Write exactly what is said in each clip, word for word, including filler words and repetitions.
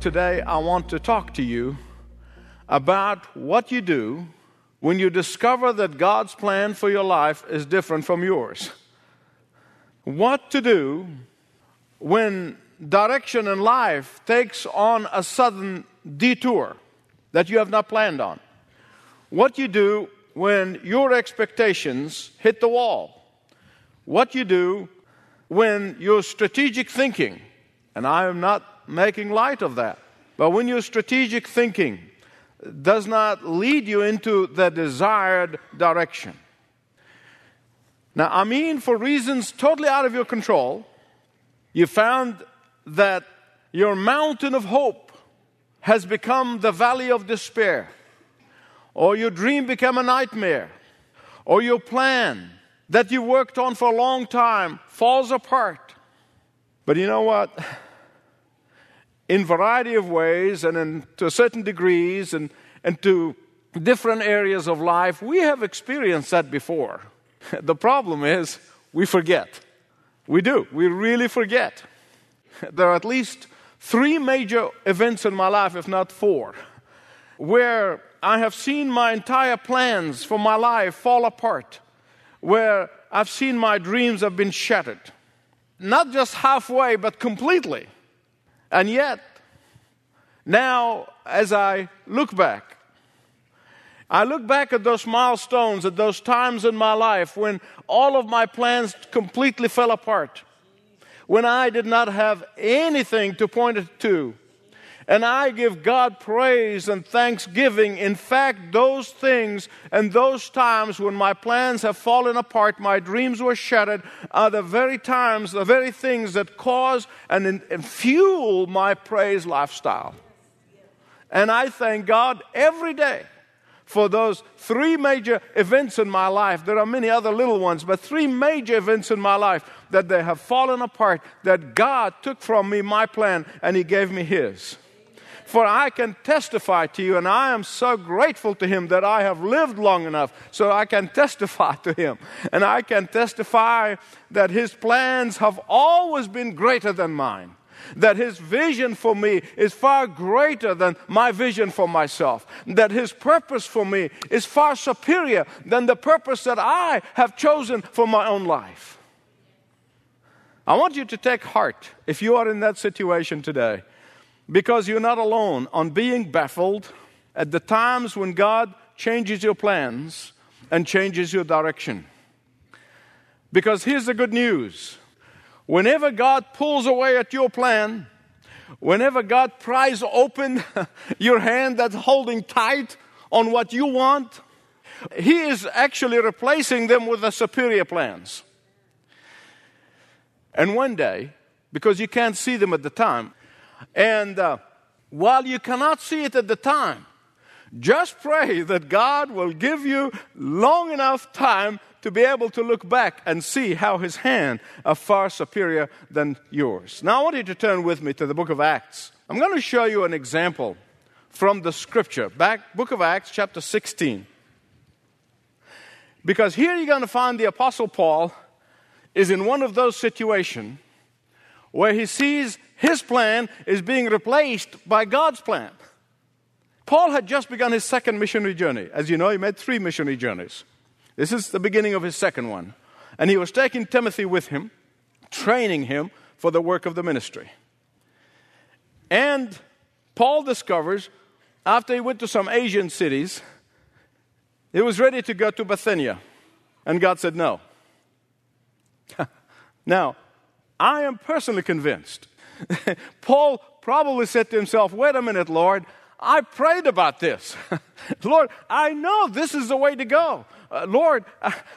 Today, I want to talk to you about what you do when you discover that God's plan for your life is different from yours. What to do when direction in life takes on a sudden detour that you have not planned on. What you do when your expectations hit the wall. What you do when your strategic thinking, and I am not making light of that, but when your strategic thinking does not lead you into the desired direction. Now, I mean, for reasons totally out of your control, you found that your mountain of hope has become the valley of despair, or your dream became a nightmare, or your plan that you worked on for a long time falls apart. But you know what? In a variety of ways, and in, to certain degrees, and, and to different areas of life, we have experienced that before. The problem is we forget. We do. We really forget. There are at least three major events in my life, if not four, where I have seen my entire plans for my life fall apart, where I've seen my dreams have been shattered. Not just halfway, but completely. And yet, now as I look back, I look back at those milestones, at those times in my life when all of my plans completely fell apart, when I did not have anything to point it to. And I give God praise and thanksgiving. In fact, those things and those times when my plans have fallen apart, my dreams were shattered, are the very times, the very things that cause and fuel my praise lifestyle. And I thank God every day for those three major events in my life. There are many other little ones, but three major events in my life that they have fallen apart, that God took from me my plan and He gave me His. For I can testify to you, and I am so grateful to Him that I have lived long enough so I can testify to Him. And I can testify that His plans have always been greater than mine. That His vision for me is far greater than my vision for myself. That His purpose for me is far superior than the purpose that I have chosen for my own life. I want you to take heart if you are in that situation today, because you're not alone on being baffled at the times when God changes your plans and changes your direction. Because here's the good news. Whenever God pulls away at your plan, whenever God pries open your hand that's holding tight on what you want, He is actually replacing them with the superior plans. And one day, because you can't see them at the time, and uh, while you cannot see it at the time, just pray that God will give you long enough time to be able to look back and see how His hand are far superior than yours. Now I want you to turn with me to the book of Acts. I'm going to show you an example from the scripture. Back, book of Acts, chapter sixteen. Because here you're going to find the Apostle Paul is in one of those situations where he sees his plan is being replaced by God's plan. Paul had just begun his second missionary journey. As you know, he made three missionary journeys. This is the beginning of his second one. And he was taking Timothy with him, training him for the work of the ministry. And Paul discovers, after he went to some Asian cities, he was ready to go to Bithynia. And God said no. Now, I am personally convinced. Paul probably said to himself, wait a minute, Lord, I prayed about this. Lord, I know this is the way to go. Uh, Lord,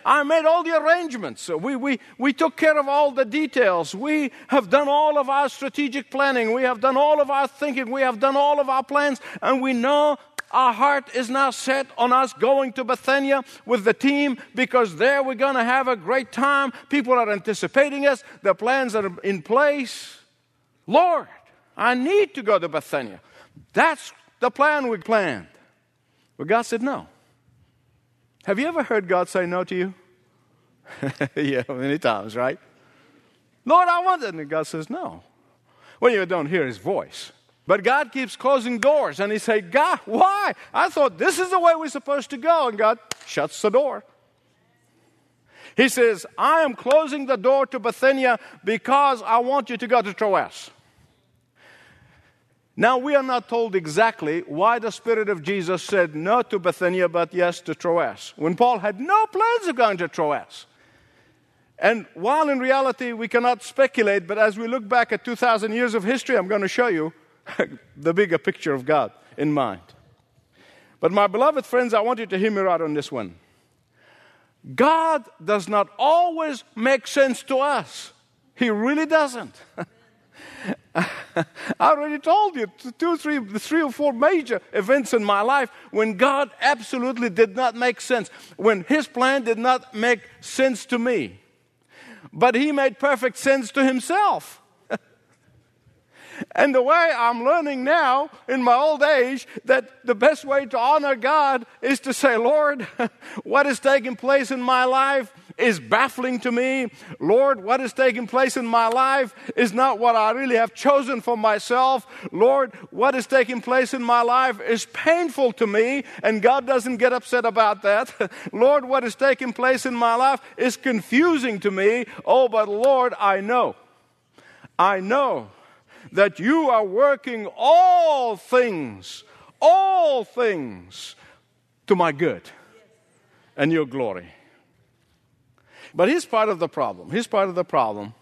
I made all the arrangements. We, we, we took care of all the details. We have done all of our strategic planning. We have done all of our thinking. We have done all of our plans. And we know our heart is now set on us going to Bithynia with the team, because there we're going to have a great time. People are anticipating us. The plans are in place. Lord, I need to go to Bithynia. That's the plan we planned. But God said no. Have you ever heard God say no to you? Yeah, many times, right? Lord, I want it. And God says no. Well, you don't hear his voice. But God keeps closing doors. And he says, God, why? I thought this is the way we're supposed to go. And God shuts the door. He says, I am closing the door to Bithynia because I want you to go to Troas. Now, we are not told exactly why the Spirit of Jesus said no to Bithynia, but yes to Troas, when Paul had no plans of going to Troas. And while in reality we cannot speculate, but as we look back at two thousand years of history, I'm going to show you the bigger picture of God in mind. But my beloved friends, I want you to hear me right on this one. God does not always make sense to us. He really doesn't. I already told you two, three, three or four major events in my life when God absolutely did not make sense, when his plan did not make sense to me, but he made perfect sense to himself. And the way I'm learning now in my old age that the best way to honor God is to say, Lord, what is taking place in my life is baffling to me. Lord, what is taking place in my life is not what I really have chosen for myself. Lord, what is taking place in my life is painful to me, and God doesn't get upset about that. Lord, what is taking place in my life is confusing to me. Oh, but Lord, I know, I know that you are working all things, all things to my good and your glory. But here's part of the problem. Here's part of the problem.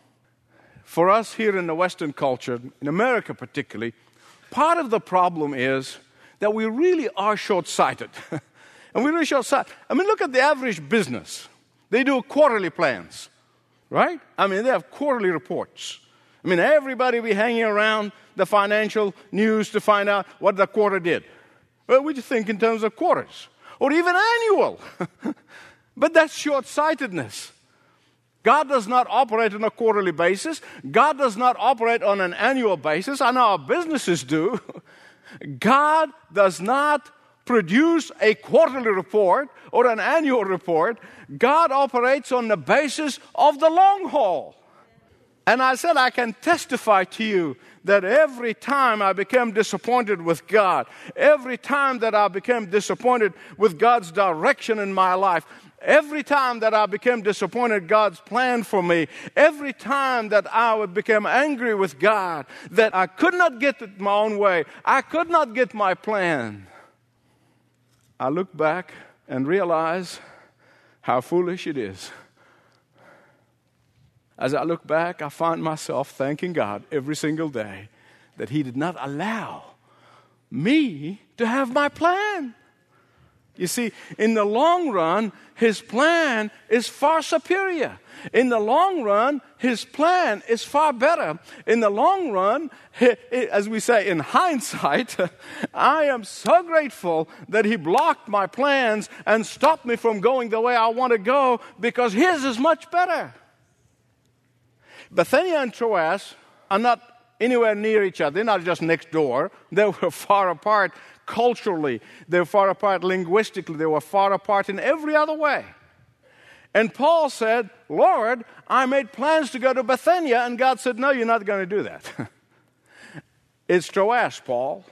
For us here in the Western culture, in America particularly, part of the problem is that we really are short-sighted. And we're really short-sighted. I mean, look at the average business. They do quarterly plans, right? I mean, they have quarterly reports. I mean, everybody be hanging around the financial news to find out what the quarter did. Well, we just think in terms of quarters or even annual. But that's short-sightedness. God does not operate on a quarterly basis. God does not operate on an annual basis. I know our businesses do. God does not produce a quarterly report or an annual report. God operates on the basis of the long haul. And I said, I can testify to you that every time I became disappointed with God, every time that I became disappointed with God's direction in my life, every time that I became disappointed God's plan for me, every time that I became angry with God, that I could not get it my own way, I could not get my plan, I look back and realize how foolish it is. As I look back, I find myself thanking God every single day that he did not allow me to have my plan. You see, in the long run, his plan is far superior. In the long run, his plan is far better. In the long run, as we say in hindsight, I am so grateful that he blocked my plans and stopped me from going the way I want to go, because his is much better. Bithynia and Troas are not anywhere near each other. They're not just next door. They were far apart culturally. They were far apart linguistically. They were far apart in every other way. And Paul said, Lord, I made plans to go to Bithynia. And God said, no, you're not going to do that. It's Troas, Paul.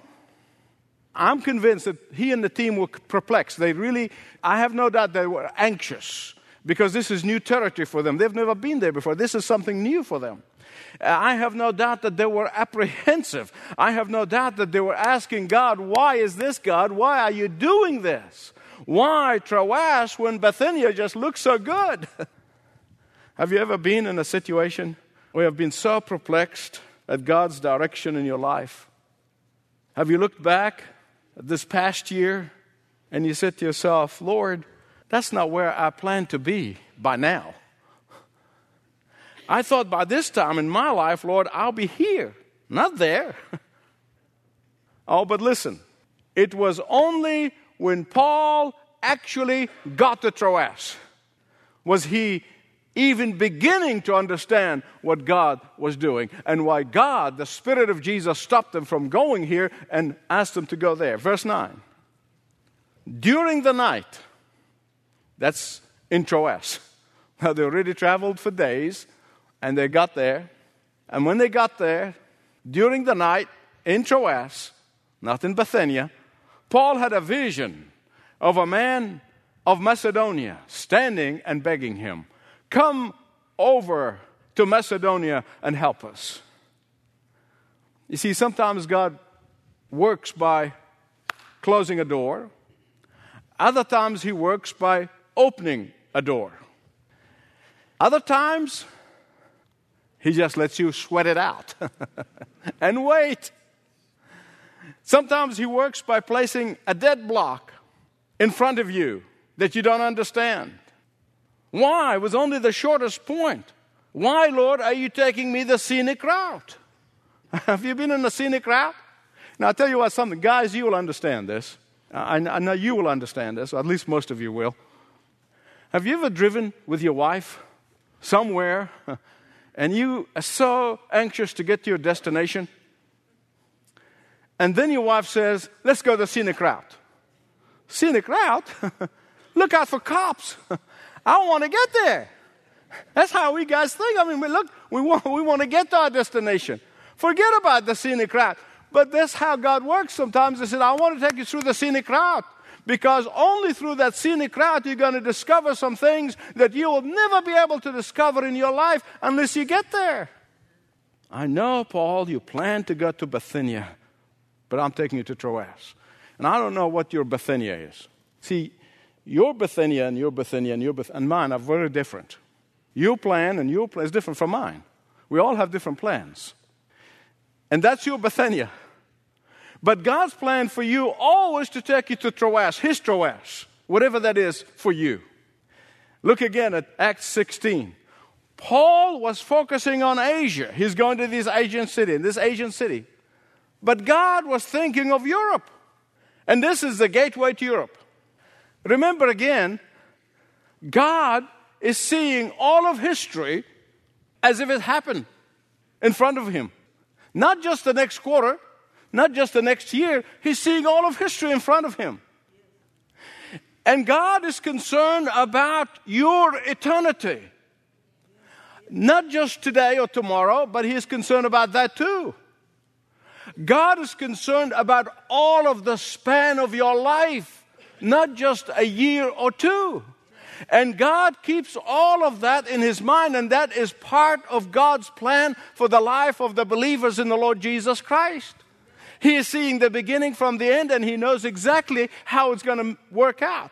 I'm convinced that he and the team were perplexed. They really, I have no doubt they were anxious, because this is new territory for them. They've never been there before. This is something new for them. I have no doubt that they were apprehensive. I have no doubt that they were asking God, why is this, God? Why are you doing this? Why Troas when Bithynia just looks so good? Have you ever been in a situation where you have been so perplexed at God's direction in your life? Have you looked back this past year and you said to yourself, Lord, that's not where I planned to be by now. I thought by this time in my life, Lord, I'll be here, not there. Oh, but listen, it was only when Paul actually got to Troas was he even beginning to understand what God was doing and why God, the Spirit of Jesus, stopped them from going here and asked them to go there. Verse nine, during the night, that's in Troas. Now, they already traveled for days, and they got there. And when they got there, during the night, in Troas, not in Bithynia, Paul had a vision of a man of Macedonia standing and begging him, come over to Macedonia and help us. You see, sometimes God works by closing a door. Other times he works by opening a door. Other times, he just lets you sweat it out and wait. Sometimes he works by placing a dead block in front of you that you don't understand. Why? It was only the shortest point. Why, Lord, are you taking me the scenic route? Have you been in the scenic route? Now, I'll tell you what, something. Guys, you will understand this. I, I know you will understand this, or at least most of you will. Have you ever driven with your wife somewhere and you are so anxious to get to your destination? And then your wife says, let's go the scenic route. Scenic route? Look out for cops. I want to get there. That's how we guys think. I mean, we look, we want, we want to get to our destination. Forget about the scenic route. But that's how God works sometimes. He said, I want to take you through the scenic route. Because only through that scenic route you're going to discover some things that you will never be able to discover in your life unless you get there. I know, Paul, you plan to go to Bithynia, but I'm taking you to Troas. And I don't know what your Bithynia is. See, your Bithynia and your Bithynia and your Bith- and mine are very different. Your plan and your plan is different from mine. We all have different plans. And that's your Bithynia. But God's plan for you always to take you to Troas, his Troas, whatever that is for you. Look again at Acts sixteen. Paul was focusing on Asia. He's going to this Asian city, in this Asian city. But God was thinking of Europe. And this is the gateway to Europe. Remember again, God is seeing all of history as if it happened in front of him. Not just the next quarter. Not just the next year, he's seeing all of history in front of him. And God is concerned about your eternity. Not just today or tomorrow, but he is concerned about that too. God is concerned about all of the span of your life, not just a year or two. And God keeps all of that in his mind, and that is part of God's plan for the life of the believers in the Lord Jesus Christ. He is seeing the beginning from the end, and he knows exactly how it's going to work out.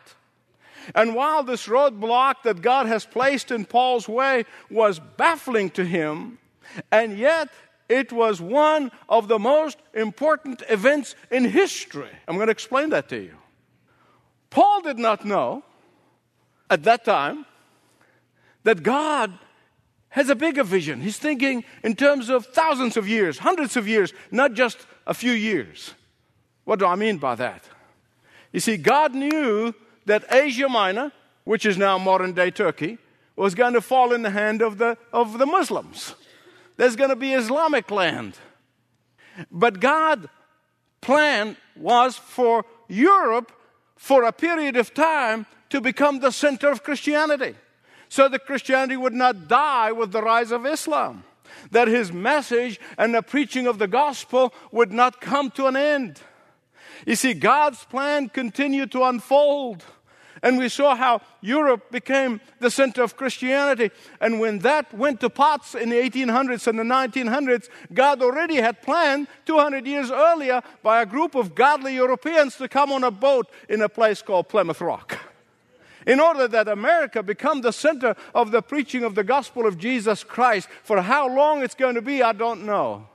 And while this roadblock that God has placed in Paul's way was baffling to him, and yet it was one of the most important events in history. I'm going to explain that to you. Paul did not know at that time that God has a bigger vision. He's thinking in terms of thousands of years, hundreds of years, not just a few years. What do I mean by that? You see, God knew that Asia Minor, which is now modern-day Turkey, was going to fall in the hand of the, of the Muslims. There's going to be Islamic land. But God's plan was for Europe, for a period of time, to become the center of Christianity, so that Christianity would not die with the rise of Islam, that his message and the preaching of the gospel would not come to an end. You see, God's plan continued to unfold, and we saw how Europe became the center of Christianity. And when that went to pots in the eighteen hundreds and the nineteen hundreds, God already had planned two hundred years earlier by a group of godly Europeans to come on a boat in a place called Plymouth Rock, in order that America become the center of the preaching of the gospel of Jesus Christ. For how long it's going to be, I don't know.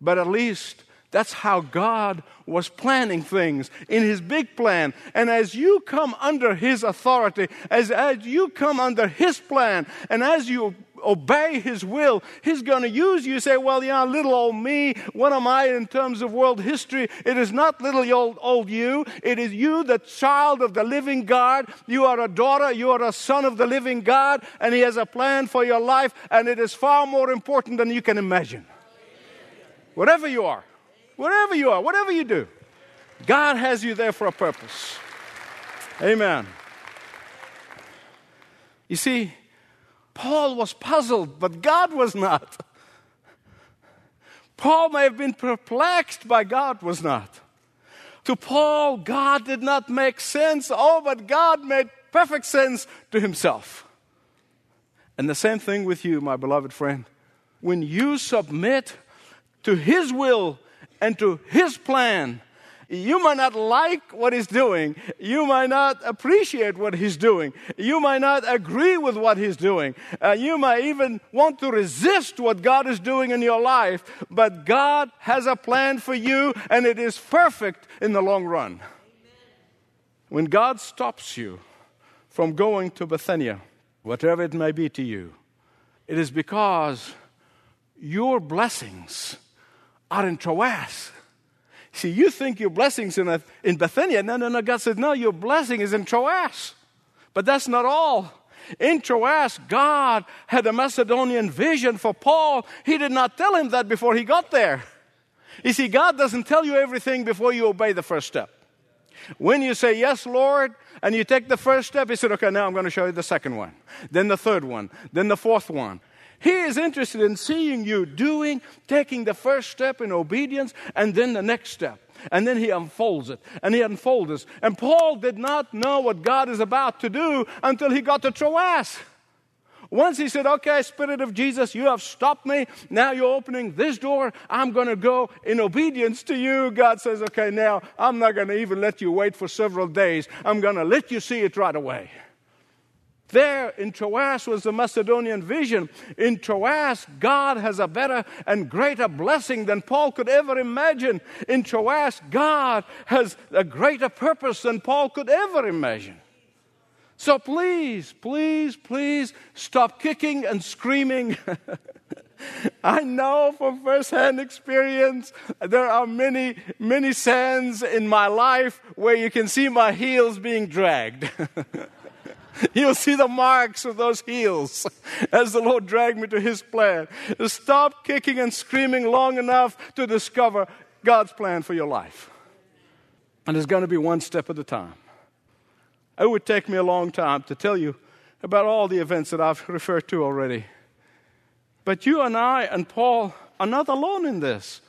But at least That's how God was planning things in his big plan. And as you come under his authority, as, as you come under his plan, and as you obey his will, he's going to use you. Say, well, yeah, little old me, what am I in terms of world history? It is not little old, old you. It is you, the child of the living God. You are a daughter. You are a son of the living God. And he has a plan for your life. And it is far more important than you can imagine. Whatever you are, wherever you are, whatever you do, God has you there for a purpose. Amen. You see, Paul was puzzled, but God was not. Paul may have been perplexed, but God was not. To Paul, God did not make sense. Oh, but God made perfect sense to himself. And the same thing with you, my beloved friend. When you submit to his will and to his plan, you might not like what he's doing. You might not appreciate what he's doing. You might not agree with what he's doing. Uh, you might even want to resist what God is doing in your life. But God has a plan for you, and it is perfect in the long run. Amen. When God stops you from going to Bithynia, whatever it may be to you, it is because your blessings are in Troas. See, you think your blessing's in, a, in Bithynia. No, no, no. God says, no, your blessing is in Troas. But that's not all. In Troas, God had a Macedonian vision for Paul. He did not tell him that before he got there. You see, God doesn't tell you everything before you obey the first step. When you say, yes, Lord, and you take the first step, he said, okay, now I'm going to show you the second one, then the third one, then the fourth one. He is interested in seeing you doing, taking the first step in obedience, and then the next step. And then he unfolds it, and he unfolds it. And Paul did not know what God is about to do until he got to Troas. Once he said, okay, Spirit of Jesus, you have stopped me. Now you're opening this door. I'm going to go in obedience to you. God says, okay, now I'm not going to even let you wait for several days. I'm going to let you see it right away. There in Troas was the Macedonian vision. In Troas, God has a better and greater blessing than Paul could ever imagine. In Troas, God has a greater purpose than Paul could ever imagine. So please, please, please stop kicking and screaming. I know from firsthand experience, there are many, many sands in my life where you can see my heels being dragged. You'll see the marks of those heels as the Lord dragged me to his plan. Stop kicking and screaming long enough to discover God's plan for your life. And it's going to be one step at a time. It would take me a long time to tell you about all the events that I've referred to already. But you and I and Paul are not alone in this.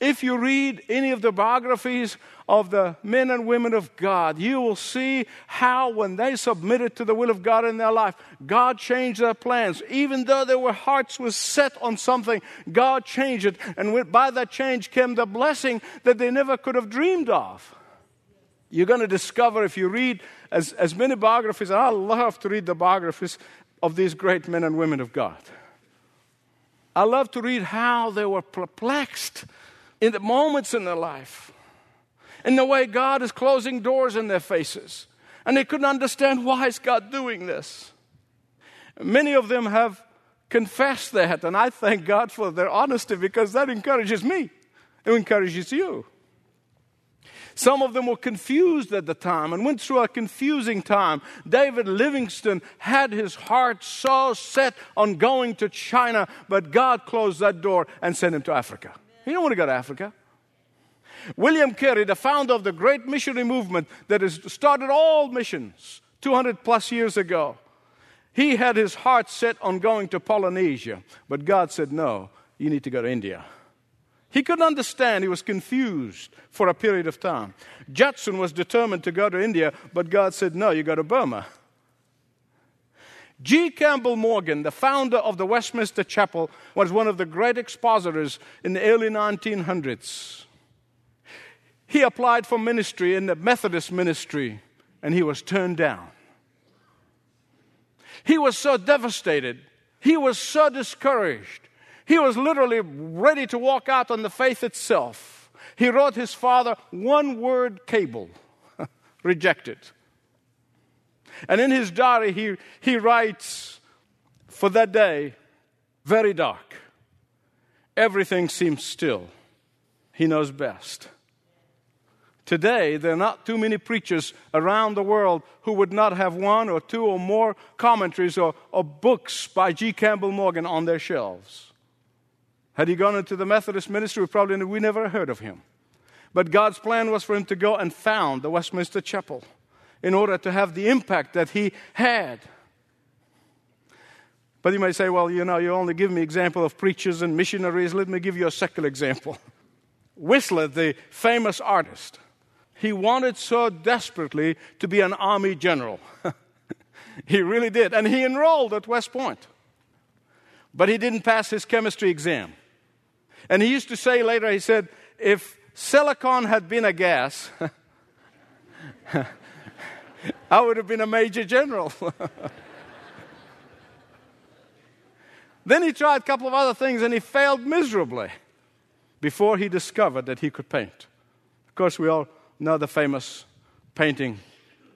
If you read any of the biographies of the men and women of God, you will see how when they submitted to the will of God in their life, God changed their plans. Even though their hearts were set on something, God changed it. And by that change came the blessing that they never could have dreamed of. You're going to discover if you read as, as many biographies, and I love to read the biographies of these great men and women of God. I love to read how they were perplexed in the moments in their life, in the way God is closing doors in their faces. And they couldn't understand, why is God doing this? Many of them have confessed that, and I thank God for their honesty, because that encourages me. It encourages you. Some of them were confused at the time and went through a confusing time. David Livingstone had his heart so set on going to China, but God closed that door and sent him to Africa. He didn't want to go to Africa. William Carey, the founder of the great missionary movement that has started all missions two hundred plus years ago, he had his heart set on going to Polynesia. But God said, no, you need to go to India. He couldn't understand. He was confused for a period of time. Judson was determined to go to India, but God said, no, you go to Burma. G. Campbell Morgan, the founder of the Westminster Chapel, was one of the great expositors in the early nineteen hundreds. He applied for ministry in the Methodist ministry, and he was turned down. He was so devastated. He was so discouraged. He was literally ready to walk out on the faith itself. He wrote his father one-word cable, rejected. And in his diary, he, he writes, for that day, very dark. Everything seems still. He knows best. Today, there are not too many preachers around the world who would not have one or two or more commentaries or, or books by G. Campbell Morgan on their shelves. Had he gone into the Methodist ministry, we probably we never heard of him. But God's plan was for him to go and found the Westminster Chapel in order to have the impact that he had. But you may say, well, you know, you only give me example of preachers and missionaries. Let me give you a secular example. Whistler, the famous artist, he wanted so desperately to be an army general. He really did. And he enrolled at West Point. But he didn't pass his chemistry exam. And he used to say later, he said, if silicon had been a gas, I would have been a major general. Then he tried a couple of other things, and he failed miserably before he discovered that he could paint. Of course, we all know the famous painting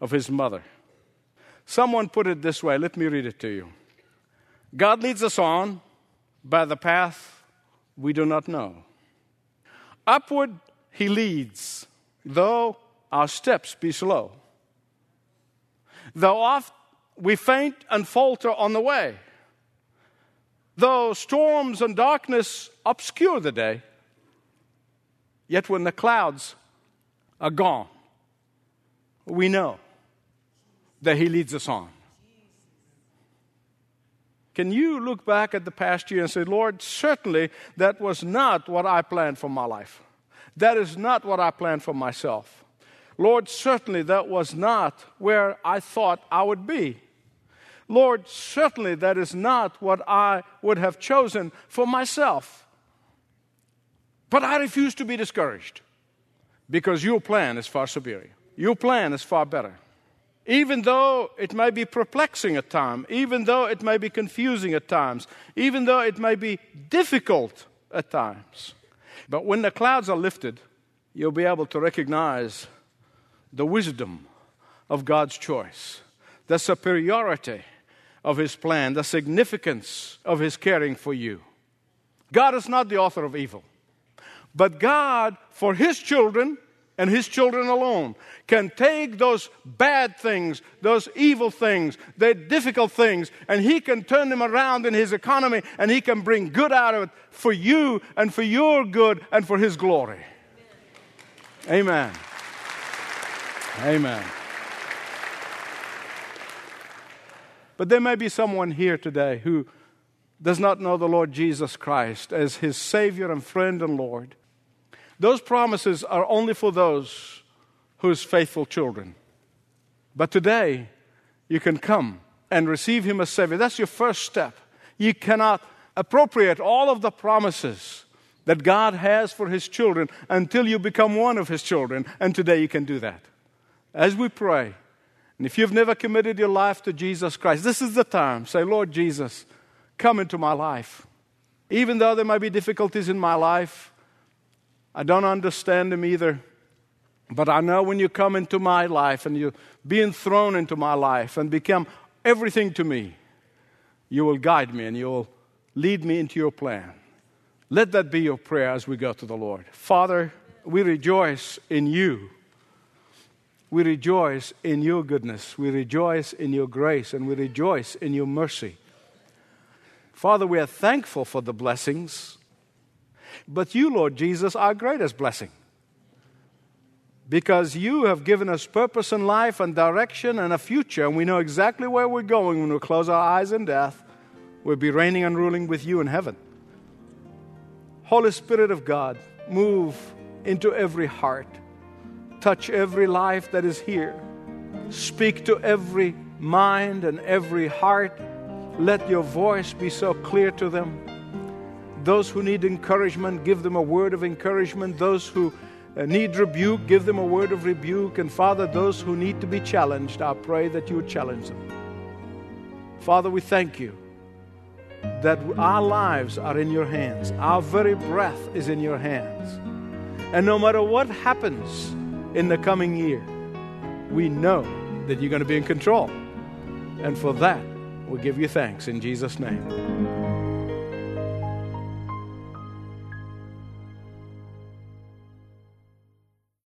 of his mother. Someone put it this way. Let me read it to you. God leads us on by the path we do not know. Upward he leads, though our steps be slow. Though oft we faint and falter on the way. Though storms and darkness obscure the day, yet when the clouds are gone, we know that he leads us on. Can you look back at the past year and say, Lord, certainly that was not what I planned for my life. That is not what I planned for myself. Lord, certainly that was not where I thought I would be. Lord, certainly that is not what I would have chosen for myself. But I refuse to be discouraged because your plan is far superior. Your plan is far better. Even though it may be perplexing at times, even though it may be confusing at times, even though it may be difficult at times. But when the clouds are lifted, you'll be able to recognize the wisdom of God's choice, the superiority of his plan, the significance of his caring for you. God is not the author of evil, but God, for his children and his children alone, can take those bad things, those evil things, the difficult things, and he can turn them around in his economy, and he can bring good out of it for you and for your good and for his glory. Amen. Amen. But there may be someone here today who does not know the Lord Jesus Christ as his Savior and friend and Lord. Those promises are only for those whose faithful children. But today, you can come and receive him as Savior. That's your first step. You cannot appropriate all of the promises that God has for his children until you become one of his children. And today you can do that. As we pray, and if you've never committed your life to Jesus Christ, this is the time. Say, Lord Jesus, come into my life. Even though there might be difficulties in my life, I don't understand them either. But I know when you come into my life and you're being thrown into my life and become everything to me, you will guide me and you will lead me into your plan. Let that be your prayer as we go to the Lord. Father, we rejoice in you. We rejoice in your goodness. We rejoice in your grace, and we rejoice in your mercy. Father, we are thankful for the blessings, but you, Lord Jesus, are our greatest blessing, because you have given us purpose in life and direction and a future, and we know exactly where we're going. When we close our eyes in death, we'll be reigning and ruling with you in heaven. Holy Spirit of God, move into every heart. Touch every life that is here. Speak to every mind and every heart. Let your voice be so clear to them. Those who need encouragement, give them a word of encouragement. Those who need rebuke, give them a word of rebuke. And Father, those who need to be challenged, I pray that you would challenge them. Father, we thank you that our lives are in your hands. Our very breath is in your hands. And no matter what happens in the coming year, we know that you're going to be in control. And for that, we'll give you thanks in Jesus' name.